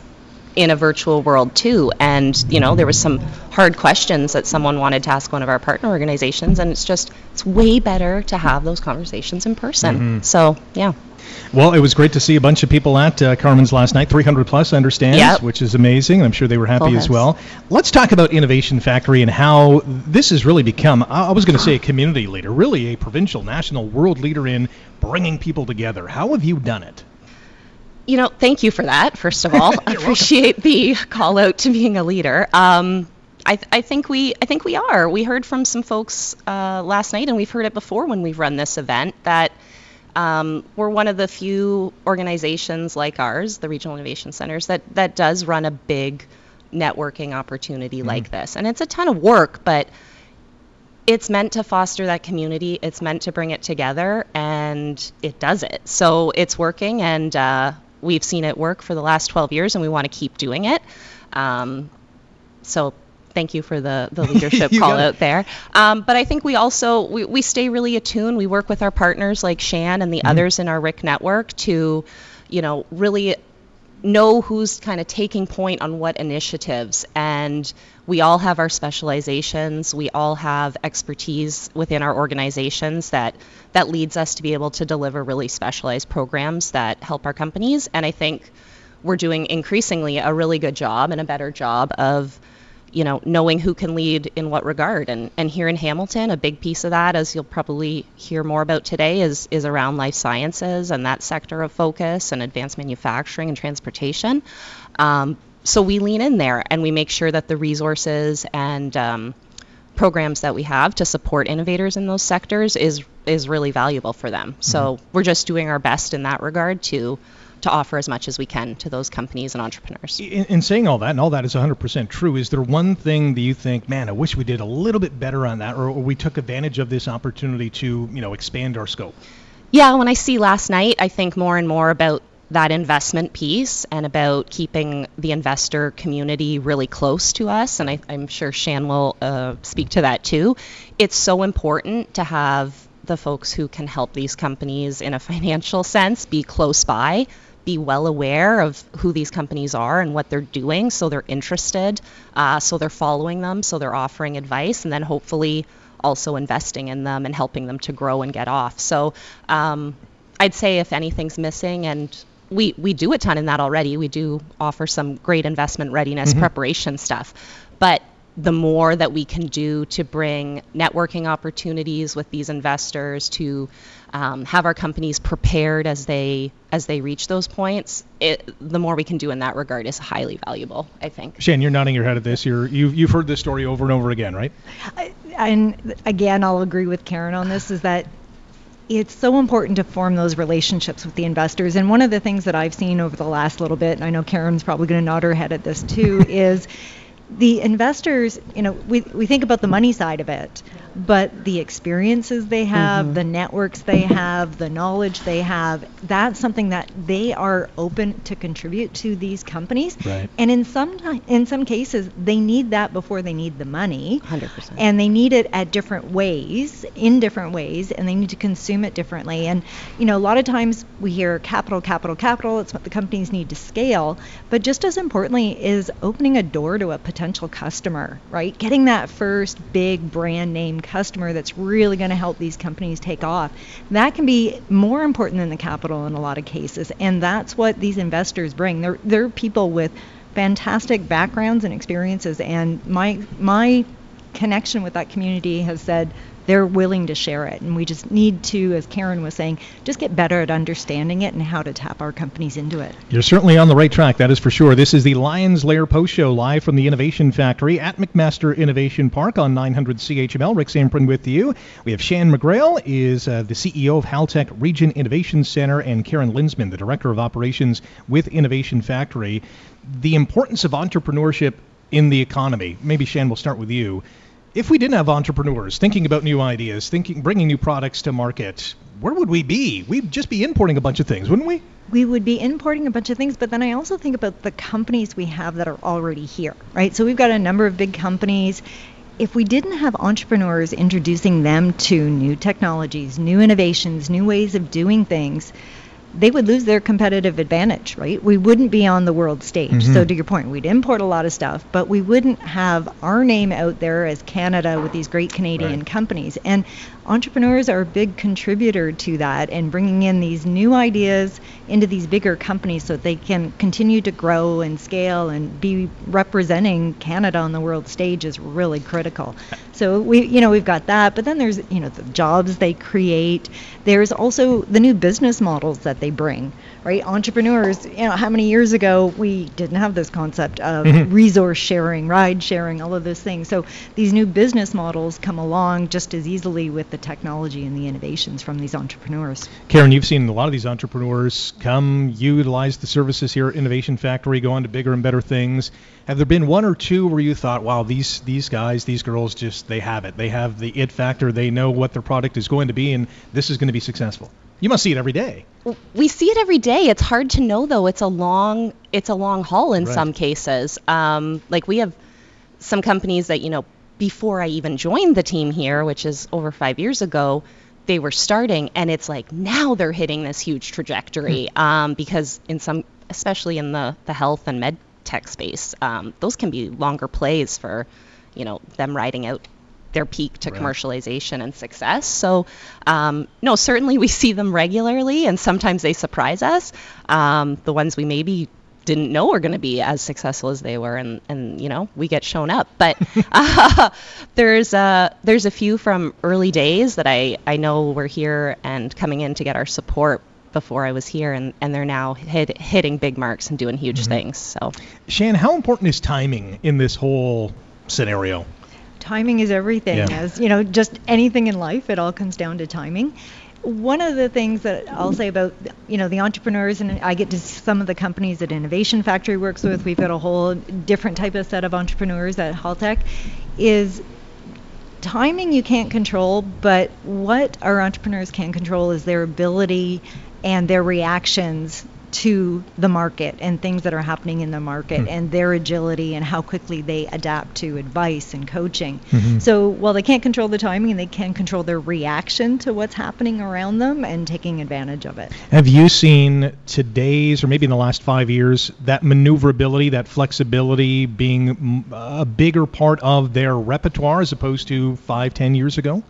in a virtual world too. And you know, there was some hard questions that someone wanted to ask one of our partner organizations, and it's just, it's way better to have those conversations in person. Mm-hmm. So yeah. Well, it was great to see a bunch of people at uh, Carmen's last night, three hundred plus, I understand, yep. which is amazing. I'm sure they were happy as well. Let's talk about Innovation Factory and how this has really become, I was going to say a community leader, really a provincial, national, world leader in bringing people together. How have you done it? You know, thank you for that, first of all. I appreciate welcome. the call out to being a leader. Um, I, th- I think we I think we are. We heard from some folks uh, last night, and we've heard it before when we've run this event, that Um, we're one of the few organizations like ours, the Regional Innovation Centers, that, that does run a big networking opportunity mm-hmm. like this. And it's a ton of work, but it's meant to foster that community. It's meant to bring it together, and it does it. So it's working, and uh, we've seen it work for the last twelve years, and we want to keep doing it. Um, so thank you for the, the leadership call out there. Um, but I think we also, we, we stay really attuned. We work with our partners like Shan and the mm-hmm. others in our R I C network to, you know, really know who's kind of taking point on what initiatives. And we all have our specializations. We all have expertise within our organizations that, that leads us to be able to deliver really specialized programs that help our companies. And I think we're doing increasingly a really good job and a better job of you know, knowing who can lead in what regard. And, and here in Hamilton, a big piece of that, as you'll probably hear more about today, is, is around life sciences and that sector of focus, and advanced manufacturing and transportation. Um, so we lean in there and we make sure that the resources and um, programs that we have to support innovators in those sectors is is really valuable for them. Mm-hmm. So we're just doing our best in that regard to to offer as much as we can to those companies and entrepreneurs. In, in saying all that, and all that is one hundred percent true, is there one thing that you think, man, I wish we did a little bit better on that, or, or we took advantage of this opportunity to, you know, expand our scope? Yeah, when I see last night, I think more and more about that investment piece and about keeping the investor community really close to us. And I, I'm sure Shan will uh, speak to that too. It's so important to have the folks who can help these companies in a financial sense be close by, be well aware of who these companies are and what they're doing, so they're interested, uh, so they're following them, so they're offering advice, and then hopefully also investing in them and helping them to grow and get off. So um, I'd say if anything's missing, and we, we do a ton in that already, we do offer some great investment readiness mm-hmm. preparation stuff, but the more that we can do to bring networking opportunities with these investors, to um, have our companies prepared as they as they reach those points, it, the more we can do in that regard is highly valuable, I think. Shan, you're nodding your head at this. You're, you've, you've heard this story over and over again, right? I, and again, I'll agree with Karen on this, is that it's so important to form those relationships with the investors. And one of the things that I've seen over the last little bit, and I know Karen's probably going to nod her head at this too, is the investors, you know, we, we think about the money side of it, but the experiences they have, mm-hmm. the networks they have, the knowledge they have, that's something that they are open to contribute to these companies. Right. And in some in some cases, they need that before they need the money. one hundred percent. And they need it at different ways, in different ways, and they need to consume it differently. And, you know, a lot of times we hear capital, capital, capital. It's what the companies need to scale. But just as importantly is opening a door to a potential potential customer, right? Getting that first big brand name customer that's really going to help these companies take off. That can be more important than the capital in a lot of cases. And that's what these investors bring. They're, they're people with fantastic backgrounds and experiences. And my, my connection with that community has said they're willing to share it. And we just need to, as Karen was saying, just get better at understanding it and how to tap our companies into it. You're certainly on the right track, that is for sure. This is the Lions Lair Post Show, live from the Innovation Factory at McMaster Innovation Park on nine hundred C H M L. Rick Samprin with you. We have Shan McGrail, is uh, the C E O of Haltech Region Innovation Center, and Karen Linsman, the Director of Operations with Innovation Factory. The importance of entrepreneurship in the economy. Maybe, Shan, we'll start with you. If we didn't have entrepreneurs thinking about new ideas, thinking, bringing new products to market, where would we be? We'd just be importing a bunch of things, wouldn't we? We would be importing a bunch of things, but then I also think about the companies we have that are already here, right? So we've got a number of big companies. If we didn't have entrepreneurs introducing them to new technologies, new innovations, new ways of doing things, they would lose their competitive advantage, right? We wouldn't be on the world stage. Mm-hmm. So to your point, we'd import a lot of stuff, but we wouldn't have our name out there as Canada with these great Canadian right. companies. And entrepreneurs are a big contributor to that, and bringing in these new ideas into these bigger companies so that they can continue to grow and scale and be representing Canada on the world stage is really critical. So we, you know, we've got that, but then there's, you know, the jobs they create. There's also the new business models that they bring, right? Entrepreneurs, you know, how many years ago we didn't have this concept of mm-hmm. resource sharing, ride sharing, all of those things. So these new business models come along just as easily with the technology and the innovations from these entrepreneurs. Karen, you've seen a lot of these entrepreneurs come, utilize the services here at Innovation Factory, go on to bigger and better things. Have there been one or two where you thought, wow, these these guys, these girls, just, they have it. They have the it factor. They know what their product is going to be, and this is going to be successful. You must see it every day. We see it every day. It's hard to know, though. It's a long, it's a long haul in right. some cases. Um, like we have some companies that, you know, before I even joined the team here, which is over five years ago, they were starting, and it's like now they're hitting this huge trajectory mm. um, because in some, especially in the, the health and med tech space, um, those can be longer plays for, you know, them riding out their peak to right. commercialization and success. So, um, no, certainly we see them regularly, and sometimes they surprise us. Um, the ones we maybe didn't know were going to be as successful as they were, and, and you know, we get shown up. But uh, there's uh, there's a few from early days that I, I know were here and coming in to get our support before I was here, and, and they're now hit, hitting big marks and doing huge mm-hmm. things. So, Shan, how important is timing in this whole scenario? Timing is everything. Yeah. As you know, just anything in life, it all comes down to timing. One of the things that I'll say about, you know, the entrepreneurs, and I get to some of the companies that Innovation Factory works with, we've got a whole different type of set of entrepreneurs at Haltech, is timing you can't control, but what our entrepreneurs can control is their ability and their reactions to the market and things that are happening in the market, mm-hmm. and their agility and how quickly they adapt to advice and coaching. Mm-hmm. So while they can't control the timing, they can control their reaction to what's happening around them and taking advantage of it. Have you seen today's, or maybe in the last five years, that maneuverability, that flexibility being a bigger part of their repertoire as opposed to five, ten years ago?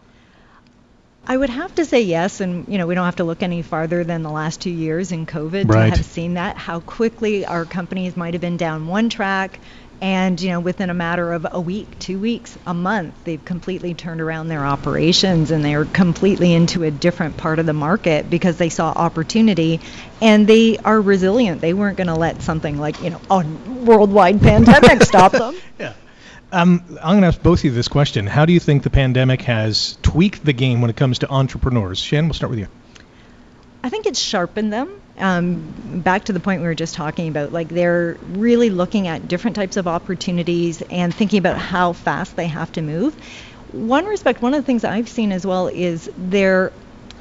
I would have to say yes, and you know, we don't have to look any farther than the last two years in COVID right. to have seen that, how quickly our companies might have been down one track, and you know, within a matter of a week, two weeks, a month, they've completely turned around their operations, and they're completely into a different part of the market because they saw opportunity, and they are resilient. They weren't going to let something like, you know, a worldwide pandemic stop them. Yeah. Um, I'm going to ask both of you this question. How do you think the pandemic has tweaked the game when it comes to entrepreneurs? Shan, we'll start with you. I think it's sharpened them. Um, back to the point we were just talking about, like they're really looking at different types of opportunities and thinking about how fast they have to move. One respect, one of the things I've seen as well is their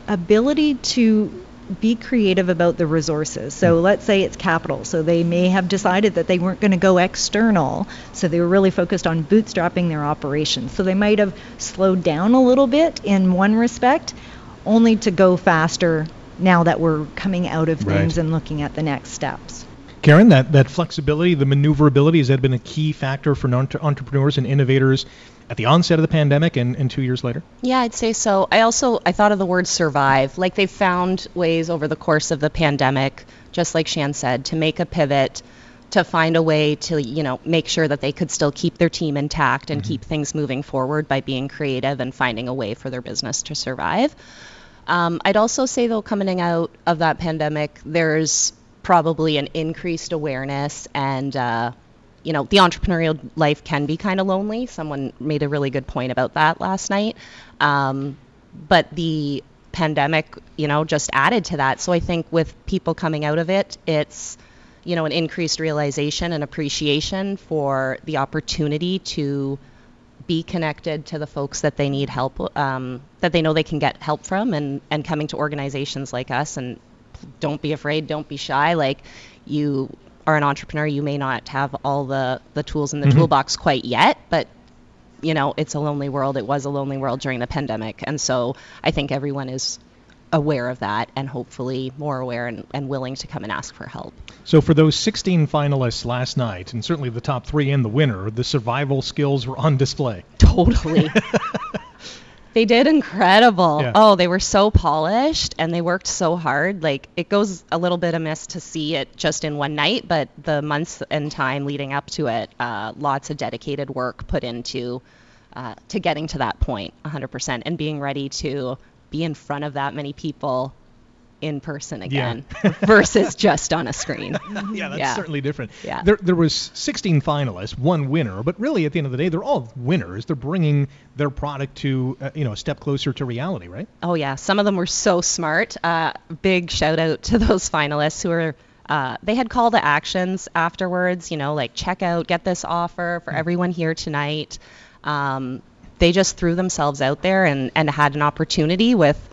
ability to be creative about the resources. So let's say it's capital. So they may have decided that they weren't going to go external. So they were really focused on bootstrapping their operations. So they might have slowed down a little bit in one respect, only to go faster now that we're coming out of right. things and looking at the next steps. Karen, that, that flexibility, the maneuverability, has that been a key factor for entrepreneurs and innovators at the onset of the pandemic and, and two years later? Yeah, I'd say so. I also, I thought of the word survive. Like they found ways over the course of the pandemic, just like Shan said, to make a pivot, to find a way to, you know, make sure that they could still keep their team intact and mm-hmm. keep things moving forward by being creative and finding a way for their business to survive. Um, I'd also say though, coming out of that pandemic, there's probably an increased awareness and, uh, you know, the entrepreneurial life can be kind of lonely. Someone made a really good point about that last night. Um, but the pandemic, you know, just added to that. So I think with people coming out of it, it's, you know, an increased realization and appreciation for the opportunity to be connected to the folks that they need help, um, that they know they can get help from, and, and coming to organizations like us. And don't be afraid, don't be shy. Like, you are an entrepreneur, you may not have all the, the tools in the mm-hmm. toolbox quite yet, but, you know, it's a lonely world. It was a lonely world during the pandemic. And so I think everyone is aware of that, and hopefully more aware and, and willing to come and ask for help. So for those sixteen finalists last night, and certainly the top three and the winner, the survival skills were on display. Totally. They did incredible. Yeah. Oh, they were so polished and they worked so hard. Like, it goes a little bit amiss to see it just in one night, but the months and time leading up to it, uh, lots of dedicated work put into uh, to getting to that point, one hundred percent, and being ready to be in front of that many people in person again, yeah. versus just on a screen. Yeah, that's yeah. certainly different. Yeah. There, there was sixteen finalists, one winner, but really at the end of the day, they're all winners. They're bringing their product to, uh, you know, a step closer to reality, right? Oh yeah, some of them were so smart. Uh, big shout out to those finalists who were, uh, they had call to actions afterwards, you know, like check out, get this offer for mm-hmm. everyone here tonight. Um, they just threw themselves out there and, and had an opportunity with,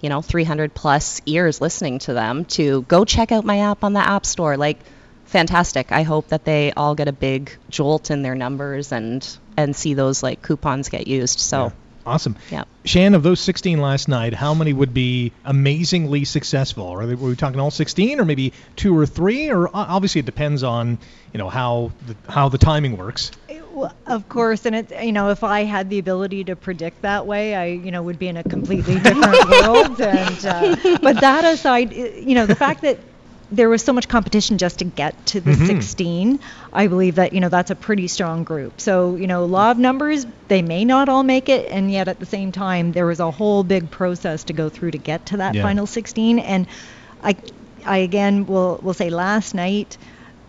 you know, three hundred plus ears listening to them to go check out my app on the App Store. Like, fantastic. I hope that they all get a big jolt in their numbers and and see those like coupons get used. So yeah. Awesome. Yeah. Shan, of those sixteen last night, how many would be amazingly successful? Are they, were we talking all sixteen, or maybe two or three? Or obviously it depends on, you know, how the, how the timing works. Well, of course, and it's, you know, if I had the ability to predict that way, I, you know, would be in a completely different world. And uh, but that aside, you know, the fact that there was so much competition just to get to the mm-hmm. sixteen. I believe that, you know, that's a pretty strong group. So, you know, law of numbers, they may not all make it. And yet at the same time, there was a whole big process to go through to get to that yeah. final sixteen. And I, I again will, will say last night,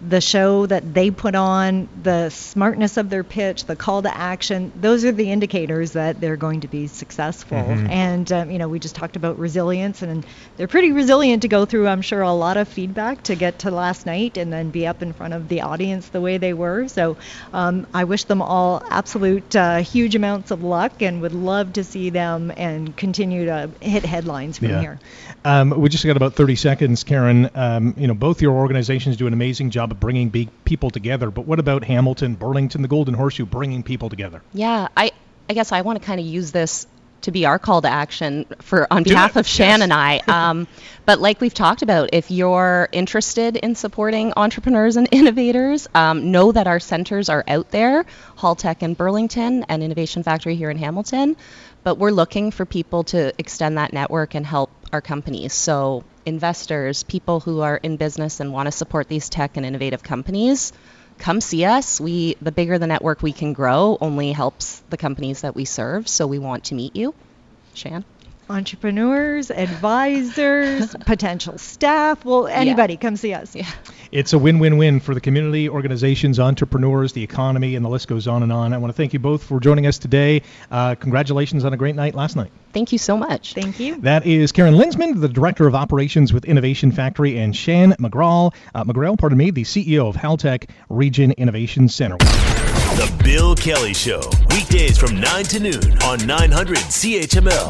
the show that they put on, the smartness of their pitch, the call to action, those are the indicators that they're going to be successful. Mm-hmm. And, um, you know, we just talked about resilience, and they're pretty resilient to go through, I'm sure, a lot of feedback to get to last night and then be up in front of the audience the way they were. So um, I wish them all absolute uh, huge amounts of luck, and would love to see them and continue to hit headlines from yeah. here. Um, we just got about thirty seconds, Karen. Um, you know, both your organizations do an amazing job of bringing big people together, but what about Hamilton, Burlington, the Golden Horseshoe, bringing people together? Yeah, I, I guess I want to kind of use this to be our call to action for on Do behalf it. of Shan yes. and I. Um, but like we've talked about, if you're interested in supporting entrepreneurs and innovators, um, know that our centers are out there, Haltech in Burlington and Innovation Factory here in Hamilton, but we're looking for people to extend that network and help our companies. So investors, people who are in business and want to support these tech and innovative companies, come see us. We, the bigger the network we can grow, only helps the companies that we serve. So we want to meet you. Shan? Entrepreneurs, advisors, potential staff. Well, anybody, yeah. come see us. Yeah. It's a win-win-win for the community, organizations, entrepreneurs, the economy, and the list goes on and on. I want to thank you both for joining us today. Uh, congratulations on a great night last night. Thank you so much. Thank you. That is Karen Linsman, the Director of Operations with Innovation Factory, and Shan McGrail, uh, McGrail, pardon me, the C E O of Haltech Region Innovation Center. The Bill Kelly Show, weekdays from nine to noon on nine hundred C H M L.